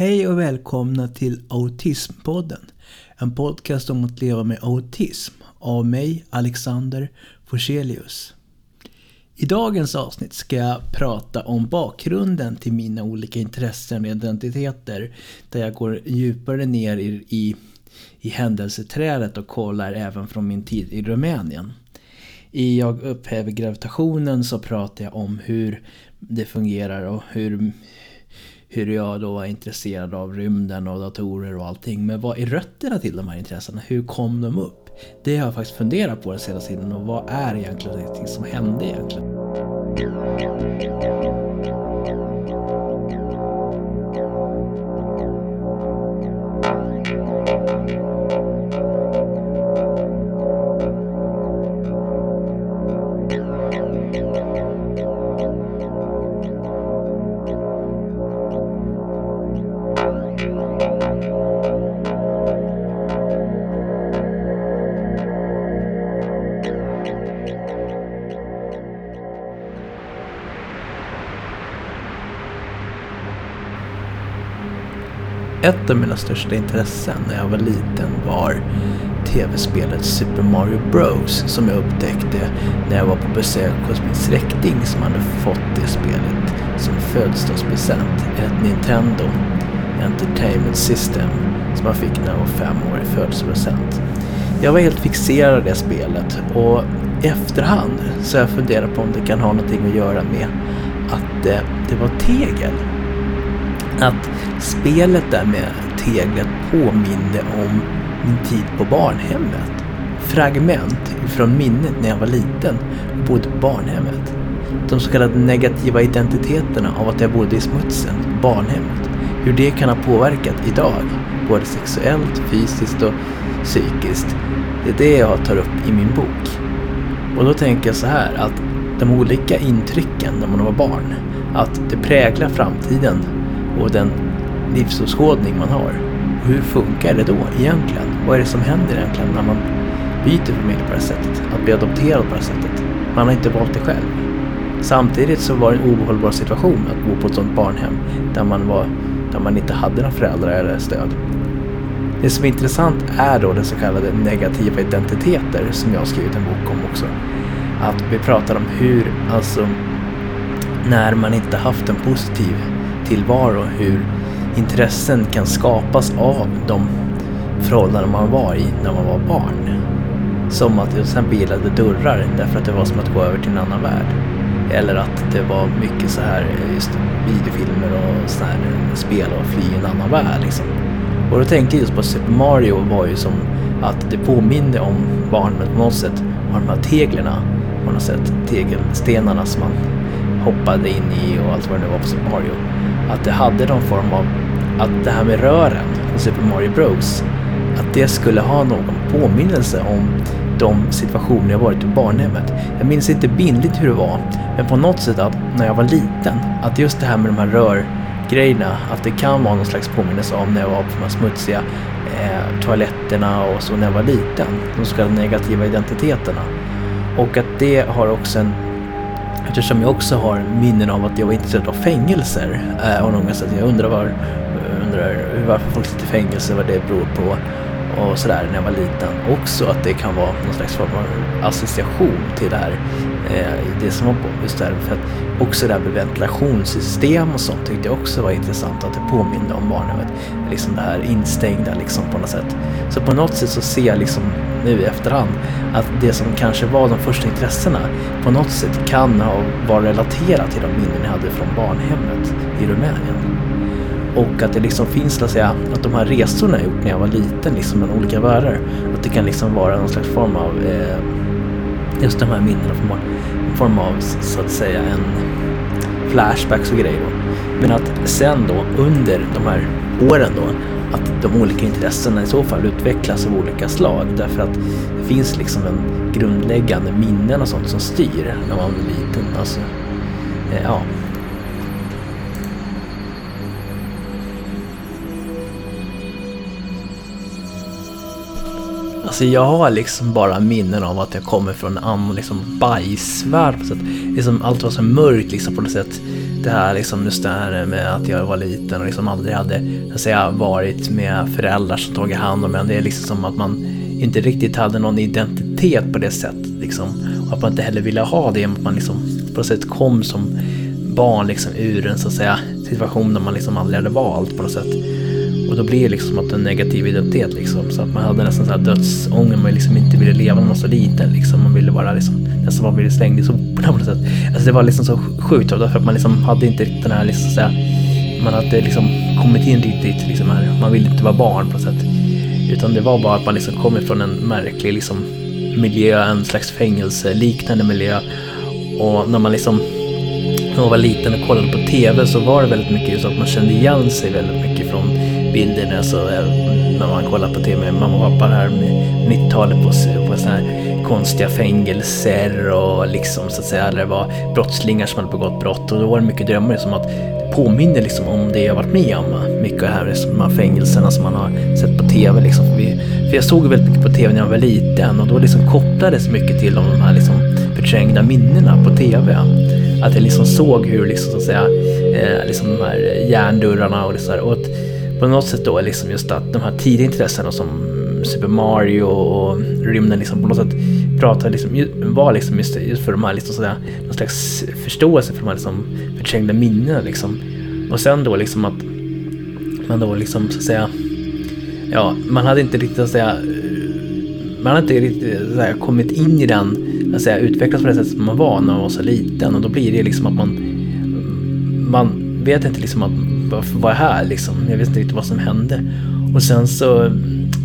Hej och välkomna till Autismpodden, en podcast om att leva med autism av mig, Alexander Forselius. I dagens avsnitt ska jag prata om bakgrunden till mina olika intressen och identiteter, där jag går djupare ner i händelseträdet och kollar även från min tid i Rumänien. I Jag upphäver gravitationen så pratar jag om hur det fungerar och hur jag då var intresserad av rymden och datorer och allting. Men vad är rötterna till de här intressena? Hur kom de upp? Det har jag faktiskt funderat på den senaste tiden. Och vad är egentligen det som hände egentligen? Ett av mina största intressen när jag var liten var tv-spelet Super Mario Bros, som jag upptäckte när jag var på besök hos Spins Räkting, som hade fått det spelet som födelsedagspresent, ett Nintendo Entertainment System som man fick när jag var 5 år i födelsedagspresent. Jag var helt fixerad av det spelet, och i efterhand så jag funderar på om det kan ha någonting att göra med att det var tegel. Att spelet där med teglet påminner om min tid på barnhemmet. Fragment från minnet när jag var liten och bodde på barnhemmet. De så kallade negativa identiteterna av att jag bodde i smutsen, barnhemmet. Hur det kan ha påverkat idag, både sexuellt, fysiskt och psykiskt. Det är det jag tar upp i min bok. Och då tänker jag så här, att de olika intrycken när man var barn, att det präglar framtiden och den livsåskådning man har. Och hur funkar det då egentligen? Vad är det som händer egentligen när man byter familj på det här sättet? Att bli adopterad på det här sättet? Man har inte valt det själv. Samtidigt så var det en ohållbar situation att bo på ett sådant barnhem där man inte hade några föräldrar eller stöd. Det som är intressant är då den så kallade negativa identiteter, som jag har skrivit en bok om också. Att vi pratar om hur, alltså, när man inte haft en positiv tillvaro, hur intressen kan skapas av de förhållanden man var i när man var barn. Som att det sen bildade dörrar därför att det var som att gå över till en annan värld. Eller att det var mycket så här just videofilmer och så här spel och fly i en annan värld liksom. Och då tänkte jag just på Super Mario, var ju som att det påminner om barnet på något sätt, och de här teglerna, på något sätt tegelstenarna som man hoppade in i och allt vad det nu var på Super Mario. Att det hade någon form av, att det här med rören och Super Mario Bros, att det skulle ha någon påminnelse om de situationer jag varit i barnhemmet. Jag minns inte bindligt hur det var, men på något sätt att när jag var liten, att just det här med de här rörgrejerna, att det kan vara någon slags påminnelse om när jag var på de här smutsiga toaletterna och så när jag var liten. De så kallade negativa identiteterna. Och att det har också en, eftersom jag också har minnen av att jag var intresserad av fängelser och någon sätt, jag undrar varför folk sitter i fängelse, vad det beror på och sådär när jag var liten. Också att det kan vara någon slags form av association till det här, det som var på just där. För att också det här med ventilationssystem och sånt tyckte jag också var intressant, att det påminner om barnhemmet, liksom det här instängda liksom på något sätt. Så på något sätt så ser jag liksom nu i efterhand att det som kanske var de första intressena på något sätt kan ha varit relaterat till de minnen jag hade från barnhemmet i Rumänien. Och att det liksom finns, att säga, att de här resorna jag gjort när jag var liten liksom med olika världar, att det kan liksom vara någon slags form av just de här minnena, en form av, så att säga, en flashbacks och grejer då. Men att sen då under de här åren då, att de olika intressena i så fall utvecklas av olika slag, därför att det finns liksom en grundläggande minnen och sånt som styr när man är liten, alltså, ja. Alltså jag har liksom bara minnen av att jag kommer från en annan liksom bajsvärld. Liksom allt var så mörkt liksom på något sätt. det här liksom, just det här med att jag var liten och liksom aldrig hade, jag säga, varit med föräldrar som tog hand om en. Det är liksom som att man inte riktigt hade någon identitet på det sättet liksom, och att man inte heller ville ha det, att man liksom på något sätt kom som barn liksom ur en, så att säga, situation där man liksom aldrig hade valt på något sätt. Och då blir det liksom att en negativ identitet liksom, så att man hade nästan så här dödsången, man liksom inte ville leva när man så liten liksom, man ville bara liksom, nästan man ville slänga i soporna på något sätt. Alltså det var liksom så sjukt, därför att man liksom hade inte riktigt den här liksom, så här, man hade liksom kommit in riktigt liksom här, man ville inte vara barn på något sätt, utan det var bara att man liksom kom från en märklig liksom miljö, en slags fängelse liknande miljö. Och när man liksom, när man var liten och kollade på TV, så var det väldigt mycket så att man kände igen sig väldigt mycket från bilderna, så när man kollade på TV med mamma och pappa här med 90-talet på såna här konstiga fängelser och liksom, så att säga, det var brottslingar som hade begått brott, och då var det mycket drömmar som att påminner liksom om det jag varit med om, mycket här liksom, de här fängelserna som man har sett på TV liksom. För jag såg väldigt mycket på TV när jag var liten, och då liksom kopplades mycket till de här liksom förträngda minnena på TV, att jag liksom såg hur liksom, så att säga, liksom de här järndörrarna och så här, och på något sätt då liksom just att de här tidiga intressena som Super Mario och rymden liksom på något sätt pratade liksom, var liksom just för de här liksom sådär, någon slags förståelse för de här liksom förträngda minnen liksom. Och sen då liksom att man då liksom, så att säga, ja, man hade inte riktigt, så att säga, man hade inte riktigt, så att säga, kommit in i den, så att säga, utvecklats på det sättet som man var när man var så liten, och då blir det liksom att man vet inte liksom att var här liksom, jag visste inte vad som hände. Och sen så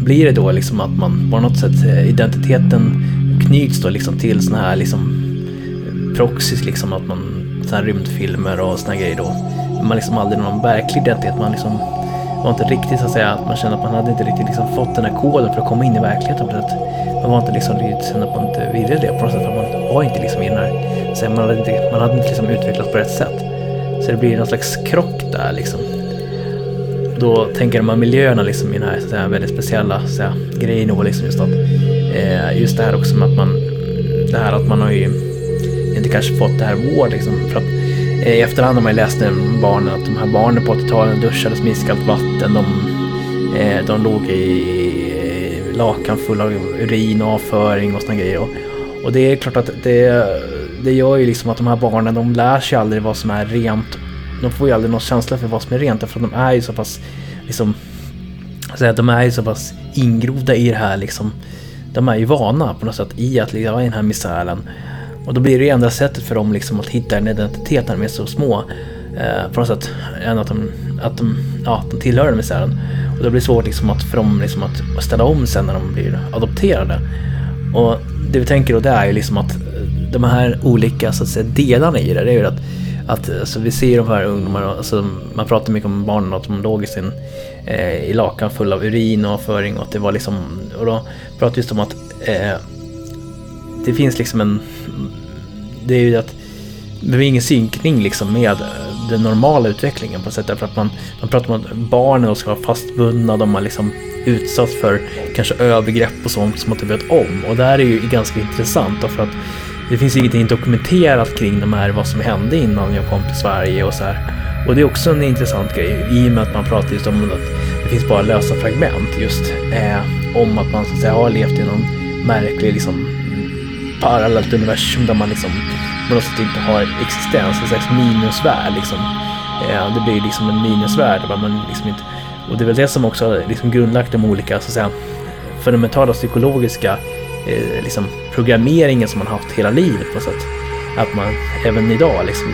blir det då liksom att man på något sätt, identiteten knyts då liksom till såna här liksom proxys liksom, att man så här rymdfilmer och såna grejer då, man liksom aldrig någon verklig identitet, man liksom var inte riktigt, så att säga, att man kände att man hade inte riktigt liksom fått den här koden för att komma in i verkligheten, för att man var inte liksom riktigt, att man inte ville det på något sätt, för man var inte liksom i den här, så man hade inte liksom utvecklats på rätt sätt. Så det blir någon slags krock där liksom. Då tänker de här miljöerna liksom i den här, så att säga, väldigt speciella, så att säga, grejen och liksom just att just det här också med att man, det här att man har ju inte kanske fått det här vård liksom, för att i efterhand har man ju läst om barnen, att de här barnen på 80-talet duschades med iskallt vatten, de låg i lakan full av urin och avföring och såna grejer, och det är klart att det gör ju liksom att de här barnen, de lär sig aldrig vad som är rent. De får ju aldrig någon känsla för vad som är rent, därför att de är ju så pass liksom, så att de är ju så pass ingrodda i det här liksom. De är ju vana på något sätt i att leva i den här misären. Och då blir det enda sättet för dem liksom att hitta en identitet när de är så små, på något sätt, än att de tillhör den misären. Och då blir det svårt liksom att för dem liksom att ställa om sen när de blir adopterade. Och det vi tänker då, det är ju liksom att de här olika, så att säga, delarna i det är ju att alltså, vi ser de här ungdomarna, alltså, man pratar mycket om barnen, att de låg i lakan full av urin och avföring, och att det var liksom, och då pratar just om att det finns liksom en, det är ju att det är ingen synkning liksom med den normala utvecklingen på sätt, därför att man pratar om att barnen ska vara fastbundna, de har liksom utsatt för kanske övergrepp och sånt som man inte vet om, och det här är ju ganska intressant, därför att det finns ingenting dokumenterat kring de här, vad som hände innan jag kom till Sverige och så här. Och det är också en intressant grej, i och med att man pratar just om att det finns bara lösa fragment just om att man, så att säga, har levt i någon märklig liksom parallellt universum där man liksom på något sätt inte har existens, en slags minusvärld liksom. Det blir liksom en minusvärld där man liksom inte, och det är väl det som också liksom grundlagt de olika, så att säga, fundamentala psykologiska liksom programmeringen som man haft hela livet på sätt, att man även idag liksom,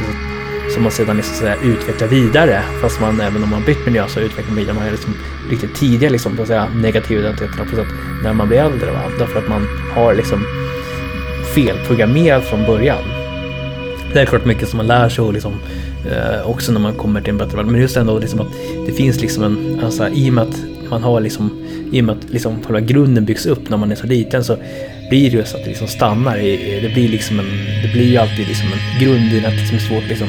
som man sedan liksom, så att säga, utvecklar vidare, fast man även om man bytt miljö så utvecklar vidare, man är liksom riktigt tidiga liksom, så att säga, negativa identiteter på sätt när man blir äldre, va? Därför att man har liksom felprogrammerat från början. Det är klart mycket som man lär sig och liksom, också när man kommer till en bättre värld, men just ändå liksom att det finns liksom en, alltså, i och med att man har liksom, i och med att liksom själva grunden byggs upp när man är så liten, så blir det just att det liksom stannar i, det blir liksom en, det blir ju alltid liksom en grund i att liksom är svårt liksom,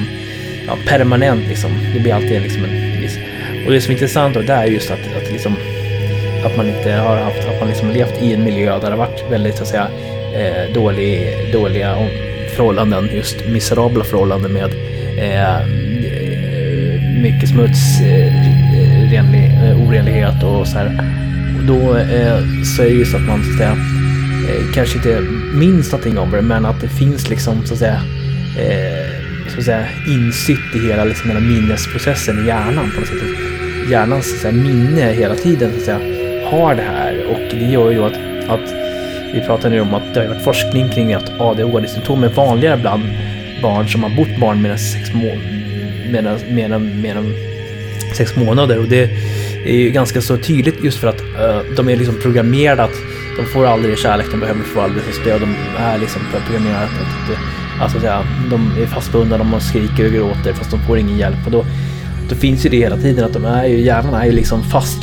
ja, permanent liksom, det blir alltid en, liksom en, och det som är intressant då, det är just att liksom att man inte har haft, att man liksom levt i en miljö där det varit väldigt, så att säga, dåliga förhållanden, just miserabla förhållanden med mycket smuts, orenlighet och så här. Och då så är det just att man så att säga, kanske inte minns någonting om det, men att det finns liksom så att säga insikt i hela liksom, den minnesprocessen i hjärnan på något sätt. Hjärnans så att säga, minne hela tiden så att säga, har det här, och det gör ju att vi pratar nu om att det har varit forskning kring att ADHD-symptom är vanligare bland barn som har bott barn medan 6 månader, och det är ju ganska så tydligt just för att de är liksom programmerade att de får aldrig kärlek, de behöver få aldrig stöd, de är liksom programmerade att säga, de är fastbundna, de skriker och gråter fast de får ingen hjälp, och då finns ju det hela tiden att de är ju, hjärnan är ju liksom fast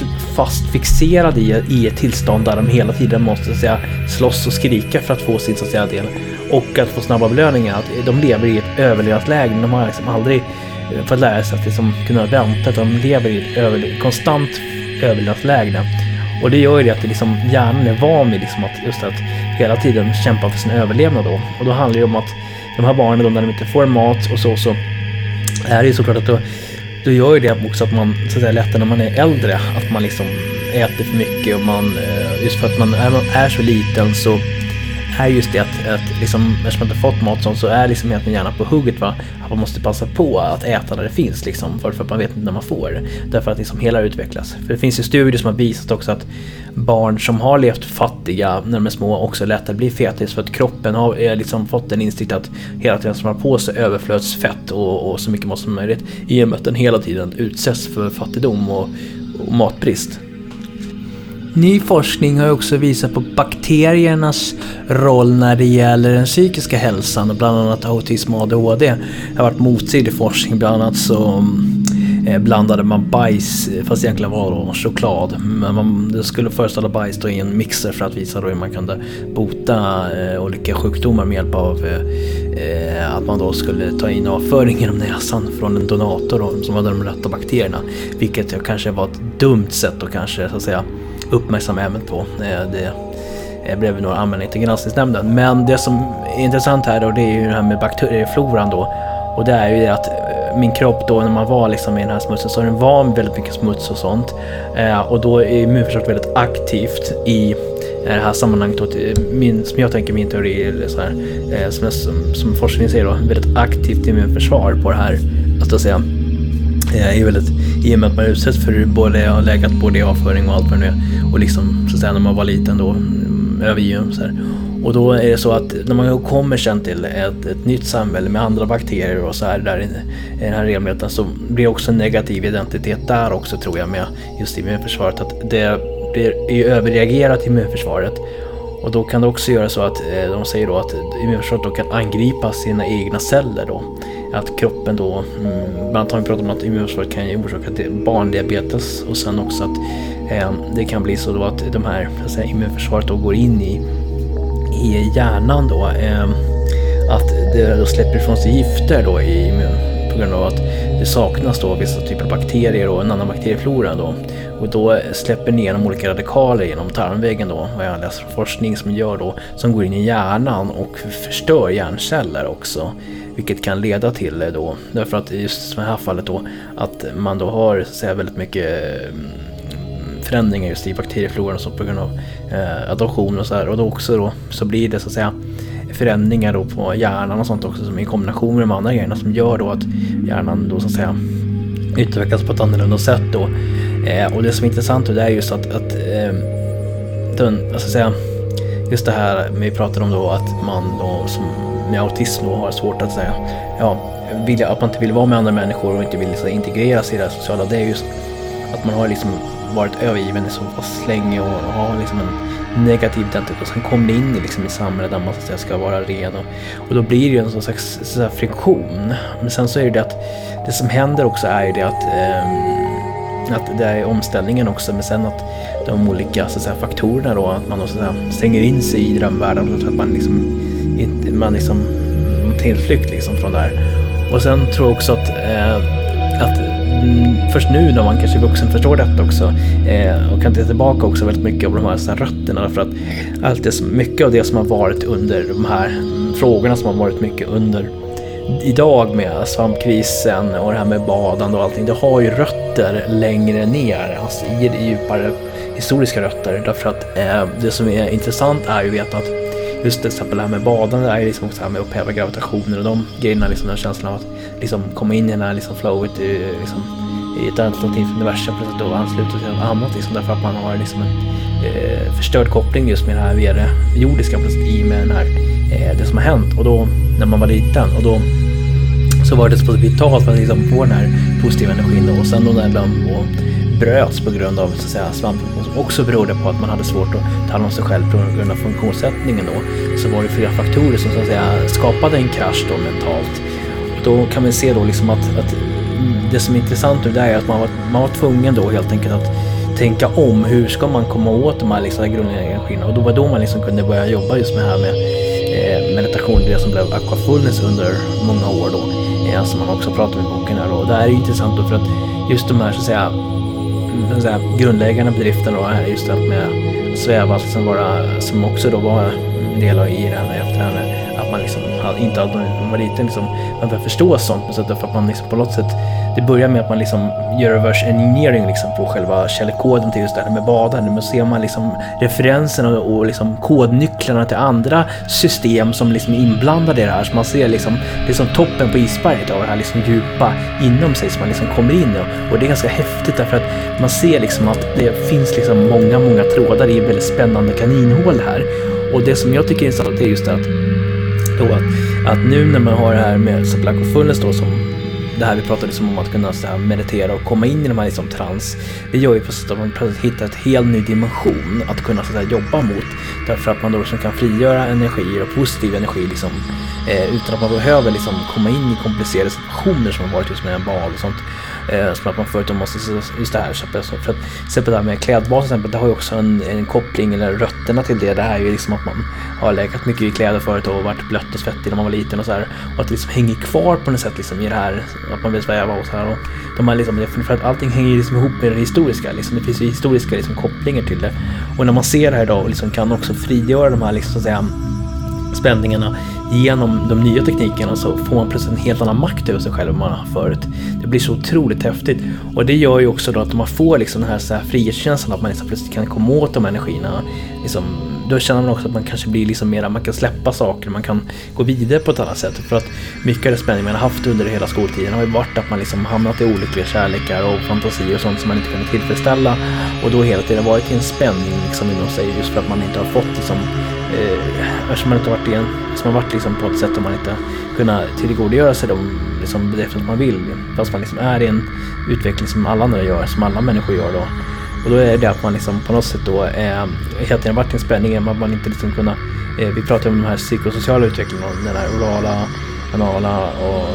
fixerade i ett tillstånd där de hela tiden måste så att säga slåss och skrika för att få sin så att säga del och att få snabba belöningar, att de lever i ett överlevnadsläge, de har liksom aldrig fått lära sig att liksom kunna vänta, att de lever i ett konstant överlevnadsläge, och det gör ju att det liksom, hjärnan är van vid liksom att just att hela tiden kämpa för sin överlevnad då, och då handlar det om att de här barnen då, när de inte får mat och så är det ju såklart att då gör ju det också att man så att säga lättare när man är äldre, att man liksom äter för mycket, och man just för att man är så liten, så är just det att liksom, eftersom man inte fått mat så är liksom egentligen gärna på hugget, va, att man måste passa på att äta när det finns liksom, för att man vet inte när man får, därför att liksom hela utvecklas. För det finns ju studier som har visat också att barn som har levt fattiga när de är små också lättare blir feta, för att kroppen har liksom fått en insikt att hela tiden som har på sig överflödsfett och så mycket mat som möjligt, i och med att den hela tiden utsätts för fattigdom och matbrist. Ny forskning har också visat på bakteriernas roll när det gäller den psykiska hälsan, bland annat autism och ADHD. Det har varit motsidig forskning, bland annat så blandade man bajs, fast egentligen var det choklad, men man skulle föreställa bajs då i en mixer för att visa då hur man kunde bota olika sjukdomar med hjälp av att man då skulle ta in avföring genom näsan från en donator då, som hade de rätta bakterierna, vilket kanske var ett dumt sätt att kanske så att säga uppmärksamma även på. Det blev några anmälningar till Granskningsnämnden, men det som är intressant här då, det är ju det här med bakteriefloran då, och det är ju att min kropp då, när man var liksom i den här smutsen, så den var väldigt mycket smuts och sånt, och då är immunförsvaret väldigt aktivt i det här sammanhanget då, som jag tänker min teori är så här, som forskningen säger då, väldigt aktivt immunförsvar på det här, att säga är väldigt, i och med att man utsätts för både läget, både avföring och allt vad det nu är, och liksom så att säga när man var liten då övergiven så här. Och då är det så att när man kommer sen till ett nytt samhälle med andra bakterier och så här där i den här realmeten, så blir också en negativ identitet där också, tror jag, med just immunförsvaret, att det blir överreagerat immunförsvaret. Och då kan det också göra så att de säger då att immunförsvaret då kan angripa sina egna celler då. Att kroppen då, bland annat har vi pratat om att immunförsvaret kan ju orsaka barndiabetes, och sen också att det kan bli så då att de här så att säga, immunförsvaret då går in i hjärnan då, att det då släpper ifrån sig gifter då i immun, på grund av att det saknas då vissa typer av bakterier och en annan bakterieflora då, och då släpper ner de olika radikaler genom tarmväggen då, vad jag läser från forskning, som gör då, som går in i hjärnan och förstör hjärnceller också, vilket kan leda till då, därför att just i det här fallet då, att man då har så att säga väldigt mycket förändringar just i bakteriefloran och så, på grund av adoption och så här, och då också då så blir det så att säga förändringar då på hjärnan och sånt också, som i kombination med de andra grejerna, som gör då att hjärnan då så att säga utvecklas på ett annorlunda sätt då, och det som är intressant då, det är just att den, alltså säga, just det här vi pratade om då, att man då som med autism då har svårt att säga att man inte vill vara med andra människor och inte vill så integreras i det sociala, det är just att man har liksom varit övergiven i så pass länge och har liksom en negativ identitet, och sen kommer det in liksom i samhället där man så att säga ska vara ren, och då blir det ju en sån slags så friktion. Men sen så är det att det som händer också är ju det att det är omställningen också, men sen att de olika så att säga faktorerna då, att man då, så att säga, stänger in sig i drömvärlden, så att man liksom tillflykt liksom från det här. Och sen tror jag också att först nu när man kanske vuxen förstår detta också och kan ta tillbaka också väldigt mycket av de här, så här rötterna, för att allt det, mycket av det som har varit under de här frågorna som har varit mycket under idag med svampkrisen och det här med badande och allting, det har ju rötter längre ner, alltså i djupare historiska rötter, därför att det som är intressant är ju att just till exempel det här med badande är ju liksom också här med att upphäva gravitationen och de grejerna, liksom den känslan av att liksom komma in i den här liksom flowet i ett alternativt universum plötsligt och ansluta till något annat, liksom, därför att man har liksom en förstörd koppling just med det här via det jordiska plötsligt i med den här, det som har hänt. Och då, när man var liten, och då så var det så vitalt för att liksom få den här positiva energin då. Och sen då när de bröts på grund av så att säga svampfunktion, som också berodde på att man hade svårt att ta hand om sig själv på grund av funktionssättningen då, så var det flera faktorer som så att säga skapade en krasch då mentalt. Och då kan man se då liksom att det som är intressant nu är att man var tvungen då helt enkelt att tänka om, hur ska man komma åt de här liksom grundläggande energierna, och då var då man liksom kunde börja jobba just med det här med meditation, det som blev aquafullness under många år då, som man också pratar om i boken här då. Och det här är intressant då, för att just de här så att säga grundläggande bedrifterna då är just att med svävalt som också då var en del av i det här efter det här, att man liksom inte alltid man var liten liksom, man börjar förstå sånt på sätt, för att man liksom på något sätt, det börjar med att man liksom gör reverse engineering liksom på själva källkoden till just det här med badande, men ser man liksom referenserna och liksom kodnycklarna till andra system som liksom är inblandade i det här, så man ser liksom det är som toppen på isberget av det här liksom djupa inom sig som man liksom kommer in i. Och det är ganska häftigt, därför att man ser liksom att det finns liksom många trådar i väldigt spännande kaninhål här. Och det som jag tycker är intressant är just det att nu när man har det här med Black och Fullness då, som det här vi pratade liksom om att kunna så här meditera och komma in i de här liksom trans, det gör ju på sätt att man plötsligt hittar ett helt ny dimension att kunna så här jobba mot, därför att man då liksom kan frigöra energi och positiv energi liksom, utan att man behöver liksom komma in i komplicerade situationer som har varit just med en bal och sånt, som att man förut måste just det här, för att se på det här med klädbas till exempel, det har ju också en koppling eller rötterna till det här är ju liksom att man har legat mycket i kläder förut och varit blött och svettig när man var liten och så här, och att det liksom hänger kvar på något sätt liksom i det här att man vill sväva och så här, och de här liksom, för att allting hänger liksom ihop med det historiska liksom, det finns ju historiska liksom kopplingar till det. Och när man ser det här idag och liksom kan också frigöra de här liksom så att säga spänningarna genom de nya teknikerna, så får man plötsligt en helt annan makt över sig själv än man har förut. Det blir så otroligt häftigt, och det gör ju också då att man får liksom den här, så här frihetskänslan, att man liksom plötsligt kan komma åt de energierna liksom. Då känner man också att man kanske blir liksom mer, man kan släppa saker, man kan gå vidare på ett annat sätt, för att mycket av det spänning man har haft under hela skoltiden har ju varit att man liksom hamnat i olyckliga kärlekar och fantasier och sånt som man inte kunde tillfredsställa, och då hela tiden varit i en spänning liksom inom sig, just för att man inte har fått liksom, eftersom man inte har varit igen, som har varit liksom på ett sätt att man inte kunnat tillgodogöra sig de liksom bedrifter som man vill, fast man liksom är i en utveckling som alla andra gör, som alla människor gör då. Och då är det att man liksom på något sätt då helt enkelt varit en spänning, att man inte liksom kunna, vi pratar om den här psykosociala utvecklingen, den här orala, anala och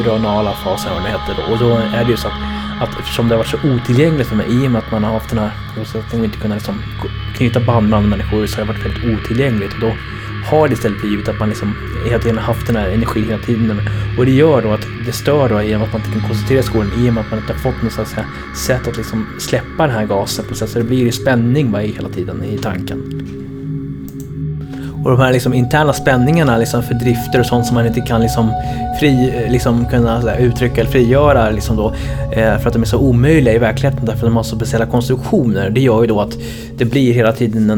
uranala fasen vad det heter då. Och då är det ju så att eftersom det har varit så otillgängligt för mig, i och med att man har haft den här att man inte kunna liksom knyta band med andra människor, så har det varit väldigt otillgängligt, och då har det istället blivit att man liksom hela tiden haft den här energin hela tiden, och det gör då att det stör då, i och med att man inte kan koncentrera skolan, i och med att man inte har fått något så att säga sätt att liksom släppa den här gasen på sätt, så det blir ju spänning bara hela tiden i tanken. Och de här liksom interna spänningarna liksom för drifter och sånt som man inte kan liksom kunna så här uttrycka eller frigöra liksom då, för att de är så omöjliga i verkligheten, därför att de har så speciella konstruktioner. Det gör ju då att det blir hela tiden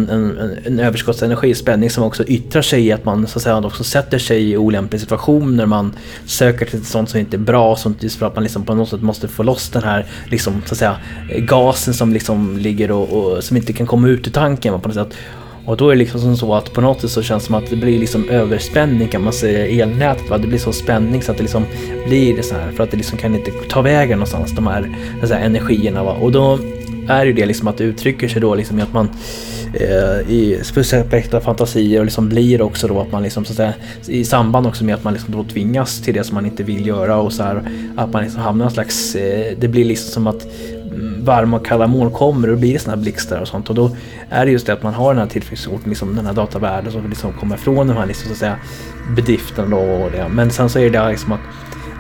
en överskottsenergi, spänning som också yttrar sig i att man så att säga också sätter sig i olämpliga situationer, man söker till sånt som inte är bra, sånt, just för att man liksom på något sätt måste få loss den här liksom så att säga gasen som liksom ligger och som inte kan komma ut ur tanken på något sätt. Och då är det liksom så att på något sätt så känns det som att det blir liksom överspänning, kan man säga, i elnätet, va? Det blir så spänning så att det liksom blir det så här, för att det liksom kan inte ta vägen någonstans, de här så här energierna, va? Och då är ju det liksom att det uttrycker sig då liksom i att man i speciella fantasier, och liksom blir också då att man liksom så att säga, i samband också med att man liksom då tvingas till det som man inte vill göra, och så här att man liksom hamnar en slags det blir liksom som att varma och kalla moln kommer, och det blir såna här blixtar och sånt, och då är det just det att man har den här tillfällsorten, liksom den här datavärlden som liksom kommer från den här liksom, så att säga, bedriften då och det. Men sen så är det liksom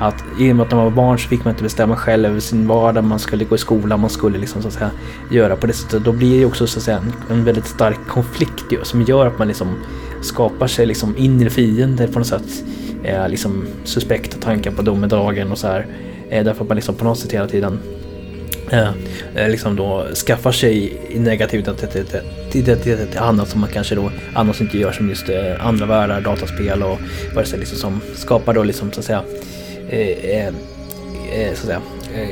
att i och med att man var barn så fick man inte bestämma själv över sin vardag, man skulle gå i skolan, man skulle liksom så att säga göra på det sättet, då blir det också så att säga en väldigt stark konflikt ju, som gör att man liksom skapar sig liksom inre fiender på något sätt, liksom suspekta tankar på domedagen och så här. Därför att man liksom på något sätt hela tiden liksom då skaffar sig negativt identitet till annat som man kanske då annars inte gör, som just andra världar, dataspel och vad det är liksom, som skapar då liksom så att säga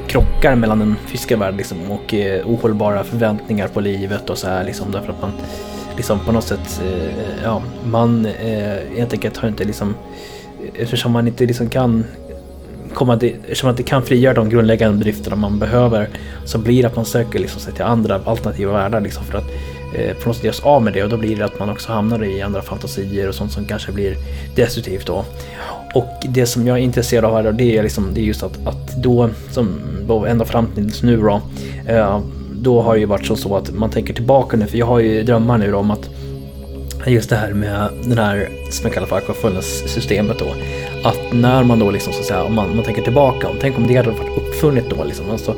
krockar mellan den fysiska världen liksom, och ohållbara förväntningar på livet och så här liksom, därför att man liksom på något sätt man helt enkelt har inte liksom, eftersom man inte liksom kan komma till, eftersom man inte kan frigöra de grundläggande drifterna man behöver, så blir det att man söker liksom sig till andra alternativa världar liksom, för att på något sätt görs av med det, och då blir det att man också hamnar i andra fantasier och sånt som kanske blir destruktivt då. Och det som jag är intresserad av här, det är liksom, det är just att då som ända fram till nu då har det ju varit så att man tänker tillbaka nu, för jag har ju drömmar nu då om att just det här med den här som jag kallar för akvaföljelsesystemet då, att när man då liksom så att säga, om man tänker tillbaka, tänk om det hade varit uppfunnet då liksom, alltså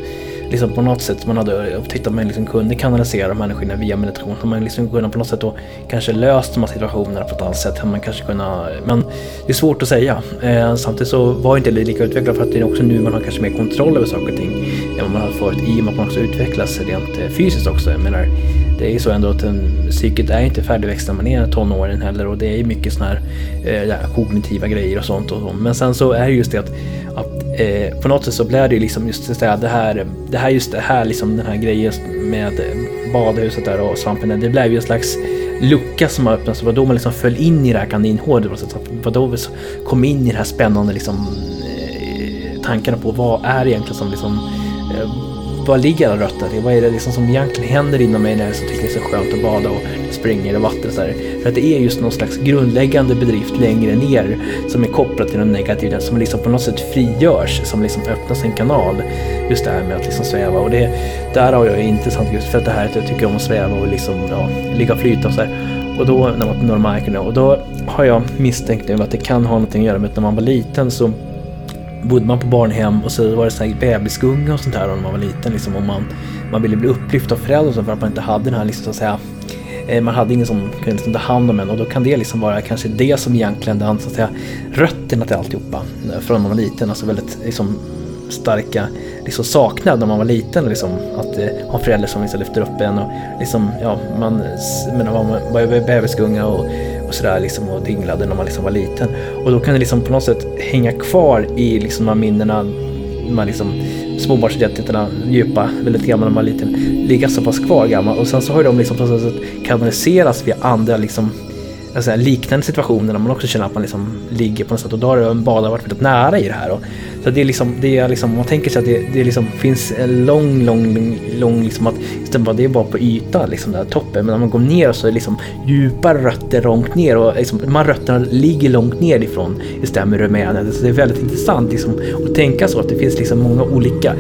liksom på något sätt man hade upptäckt att man liksom kunde kanalisera de här energierna via meditation, så man liksom kunde på något sätt då kanske löst de här situationerna på ett annat sätt, man kanske kunna, men det är svårt att säga. Samtidigt så var inte det lika utvecklat, för att det är också nu man har kanske mer kontroll över saker och ting än vad man hade förut, i och med att man också utvecklas rent fysiskt också. Jag menar, det är så ändå att psyket är inte färdigväxt när man är tonåren heller, och det är mycket såna här kognitiva grejer och sånt och så. Men sen så är det just det att på något sätt så blir det liksom just så att det här just det här liksom, den här grejen med badhuset där och svampen, det blev ju en slags lucka som har öppnats, och då man liksom föll in i det här kaninhålet, och då kom in i det här spännande liksom tankarna på vad är egentligen som liksom vad ligger alla rötter i? Vad är det liksom som egentligen händer inom mig när jag tycker det är så skönt att bada och springa i vatten? Så här. För att det är just någon slags grundläggande bedrift längre ner som är kopplat till den negativa, som liksom på något sätt frigörs, som liksom öppnas en kanal, just det här med att liksom sväva. Och det där har jag intressant just för att det här att jag tycker om att sväva och liksom, ligga och flyta och så här. Och då, när man normalt, och då har jag misstänkt nu att det kan ha någonting att göra med att när man var liten så bodde man på barnhem, och så var det sån här bebisgunga och sånt där när man var liten liksom, och man ville bli upplyft av föräldrar så, för att man inte hade den här liksom, så att säga, man hade ingen som kunde liksom ta hand om en, och då kan det liksom vara kanske det som egentligen den, så att säga, rötterna till alltihopa från man var liten, alltså väldigt liksom starka liksom saknad när man var liten liksom, att ha föräldrar som liksom lyfter upp en och liksom, man var ju bebisgunga och sådär liksom, och dinglade när man liksom var liten, och då kan det liksom på något sätt hänga kvar i liksom de här minnena, de här liksom småbarnsrättigheterna, djupa, väldigt gamla när man var liten, ligga så pass kvar gamla, och sen så har de liksom på något sätt kanaliseras via andra liksom, alltså liknande situationer när man också känner att man liksom ligger på något sätt, och då har en badare varit väldigt nära i det här då. Så det är liksom man tänker sig att det liksom finns en lång liksom, att det är bara på ytan liksom där toppen, men när man går ner så är det liksom djupa rötter långt ner, och liksom, de här rötterna ligger långt ner ifrån just där med Rumänien. Så det är väldigt intressant liksom att tänka så, att det finns liksom många olika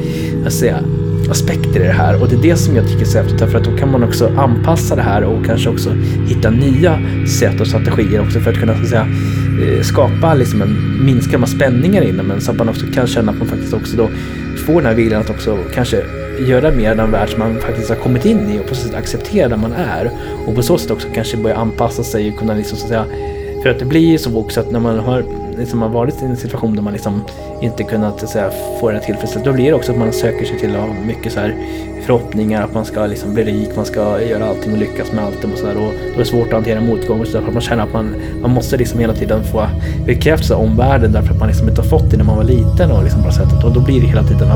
aspekter i det här, och det är det som jag tycker är så häftigt, för att då kan man också anpassa det här och kanske också hitta nya sätt och strategier också för att kunna, så att säga, skapa liksom minska de här spänningar inom, men så att man också kan känna att man faktiskt också då får den här viljan att också kanske göra mer den värld som man faktiskt har kommit in i, och på så sätt acceptera där man är, och på så sätt också kanske börja anpassa sig och kunna liksom, så att säga, för att det blir ju så också att när man har liksom man varit i en situation där man liksom inte kunnat, så att säga, få det tillfredsställt, då blir det också att man söker sig till mycket så här förhoppningar att man ska liksom bli rik, man ska göra allting och lyckas med allting och så där, och då är det svårt att hantera motgångar, så därför att man känner att man måste liksom hela tiden få bekräftelse om världen, därför att man liksom inte har fått det när man var liten och liksom bara sättet, och då blir det hela tiden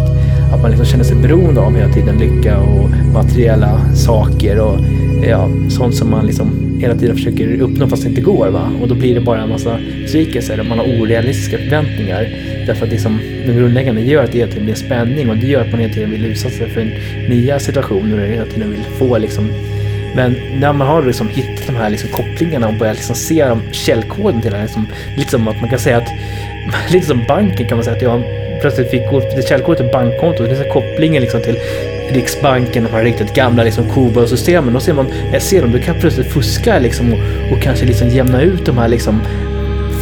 att man liksom känner sig beroende av hela tiden lycka och materiella saker och sånt som man liksom hela tiden försöker uppnå fast det inte går, va, och då blir det bara en massa svikelser där man har orealistiska förväntningar, därför att liksom det grundläggande gör att det hela tiden blir spänning, och det gör att man hela tiden vill utsätta sig för nya situationer och hela tiden vill få liksom, men när man har liksom hittat de här liksom kopplingarna och börjar liksom se de källkoden till det här, liksom att man kan säga att lite som banken kan man säga att jag plötsligt fick gå till källkoden till bankkonto, och det är så kopplingen liksom till Riksbanken, de här riktigt gamla liksom Kobo-systemen, då ser man, du kan plötsligt fuska liksom och kanske liksom jämna ut de här liksom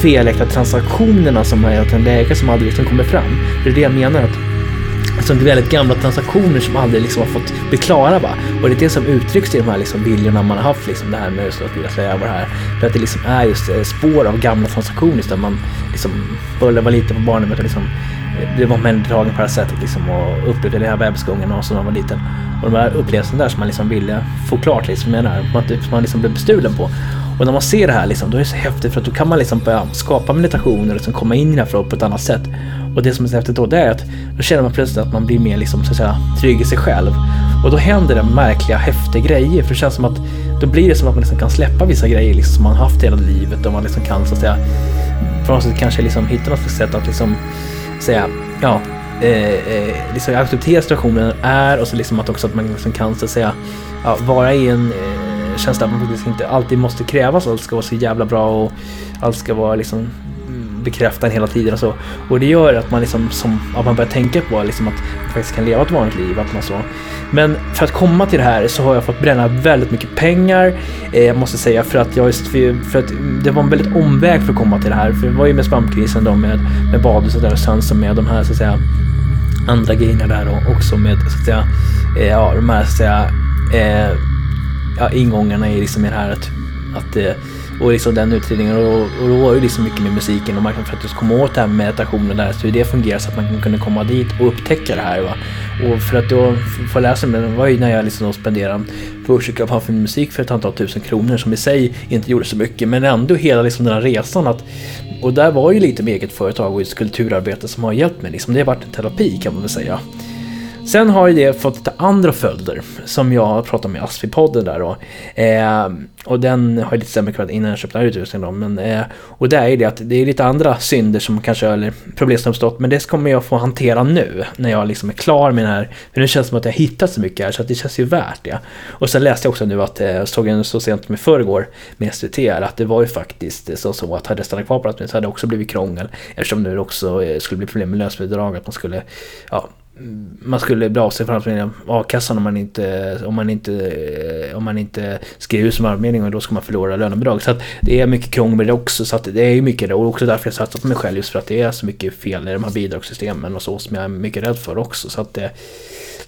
feläkta transaktionerna som är att en läge som aldrig liksom kommer fram. Det är det jag menar, att Alltså väldigt gamla transaktioner som aldrig liksom har fått bli klara. Va? Och det är det som uttrycks i de här liksom bilderna man har haft. Liksom det här med att slöja över det här. För att det liksom är just spår av gamla transaktioner. Liksom man liksom började vara liten på barnen. Liksom, det var människagen på det här sättet. Liksom, och upplevde den här bebisgången och så när man var liten. Och de här upplevelserna där som man liksom ville få klart. Liksom, med det här, som man liksom blev bestulen på. Och när man ser det här liksom, då är det så häftigt. För att då kan man liksom börja skapa meditationer. Och liksom komma in i den här frågan på ett annat sätt. Och det som är så häftigt då, det är att då känner man plötsligt att man blir mer liksom, så att säga, trygg i sig själv. Och då händer det märkliga, häftiga grejer. För det känns som att då blir det som att man liksom kan släppa vissa grejer liksom, som man haft hela livet. Och man liksom kan så att säga, på något sätt kanske liksom, hitta något sätt att liksom, säga, ja, liksom, acceptera situationen är. Och så liksom, att, också, att man liksom, kan så att säga, ja, vara i en... känsla att man faktiskt inte alltid måste krävas. Allt ska vara så jävla bra och allt ska vara liksom bekräftande hela tiden och så. Och det gör att man liksom att man börjar tänka på liksom att man faktiskt kan leva ett vanligt liv att man så. Men för att komma till det här så har jag fått bränna väldigt mycket pengar. Jag måste säga för att jag just för att det var en väldigt omväg för att komma till det här. För det var ju med svampkrisen då med badhus och där och sen som med de här så att säga andra grejerna där och också med så att säga ja de här så att säga ja, ingångarna är liksom i det här att och liksom den utredningen och då var ju liksom mycket med musiken och marknaden för att just komma åt det här med meditationen där så hur det fungerar så att man kunde komma dit och upptäcka det här va. Och för att då få läsa med den var ju när jag liksom då spenderade på Ursäkta för musik för ett antal 1000 kronor som i sig inte gjorde så mycket men ändå hela liksom den här resan att och där var ju lite med eget företag och just kulturarbete som har hjälpt mig liksom det har varit en terapi kan man väl säga. Sen har det fått lite andra följder som jag pratade om i Asfi-podden där då. Och den har lite sämre kvalitet innan jag köpte den här utrustningen. Men, och det är det att det är lite andra synder som kanske eller problem som uppstått. Men det kommer jag få hantera nu när jag liksom är klar med den här. För nu känns det som att jag hittat så mycket här så att det känns ju värt det. Och sen läste jag också nu att jag såg en så sent med förrgår med SVT att det var ju faktiskt så att hade jag stannat kvar på det så hade det också blivit krångel. Eftersom nu också skulle bli problem med lösbidrag att man skulle... Ja, man skulle bli av sig från a-kassan om man inte skriver som arbetsförmedling och då ska man förlora lönebidrag så att det är mycket krångel också så att det är mycket det och också därför jag satsar på mig själv just för att det är så mycket fel i de här bidragssystemen och så som jag är mycket rädd för också så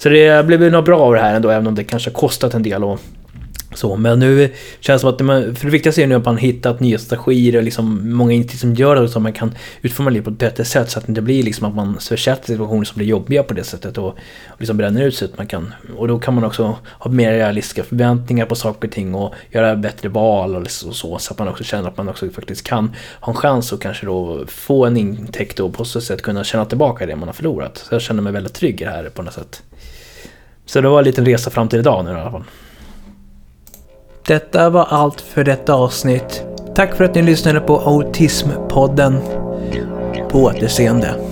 det blev ju något bra av det här ändå även om det kanske kostat en del och så, men nu känns det som att för det viktigaste är nu att man hittat nya strategier och liksom många initiativ som gör det så att man kan utforma det på ett bättre sätt så att det inte blir liksom att man försätter situationer som blir jobbiga på det sättet och liksom bränner ut så att man kan och då kan man också ha mer realistiska förväntningar på saker och ting och göra bättre val och så att man också känner att man också faktiskt kan ha en chans och kanske då få en intäkt och på så sätt kunna känna tillbaka det man har förlorat. Så jag känner mig väldigt trygg här på något sätt. Så det var en liten resa fram till idag nu i alla fall. Detta var allt för detta avsnitt. Tack för att ni lyssnade på Autismpodden. På återseende.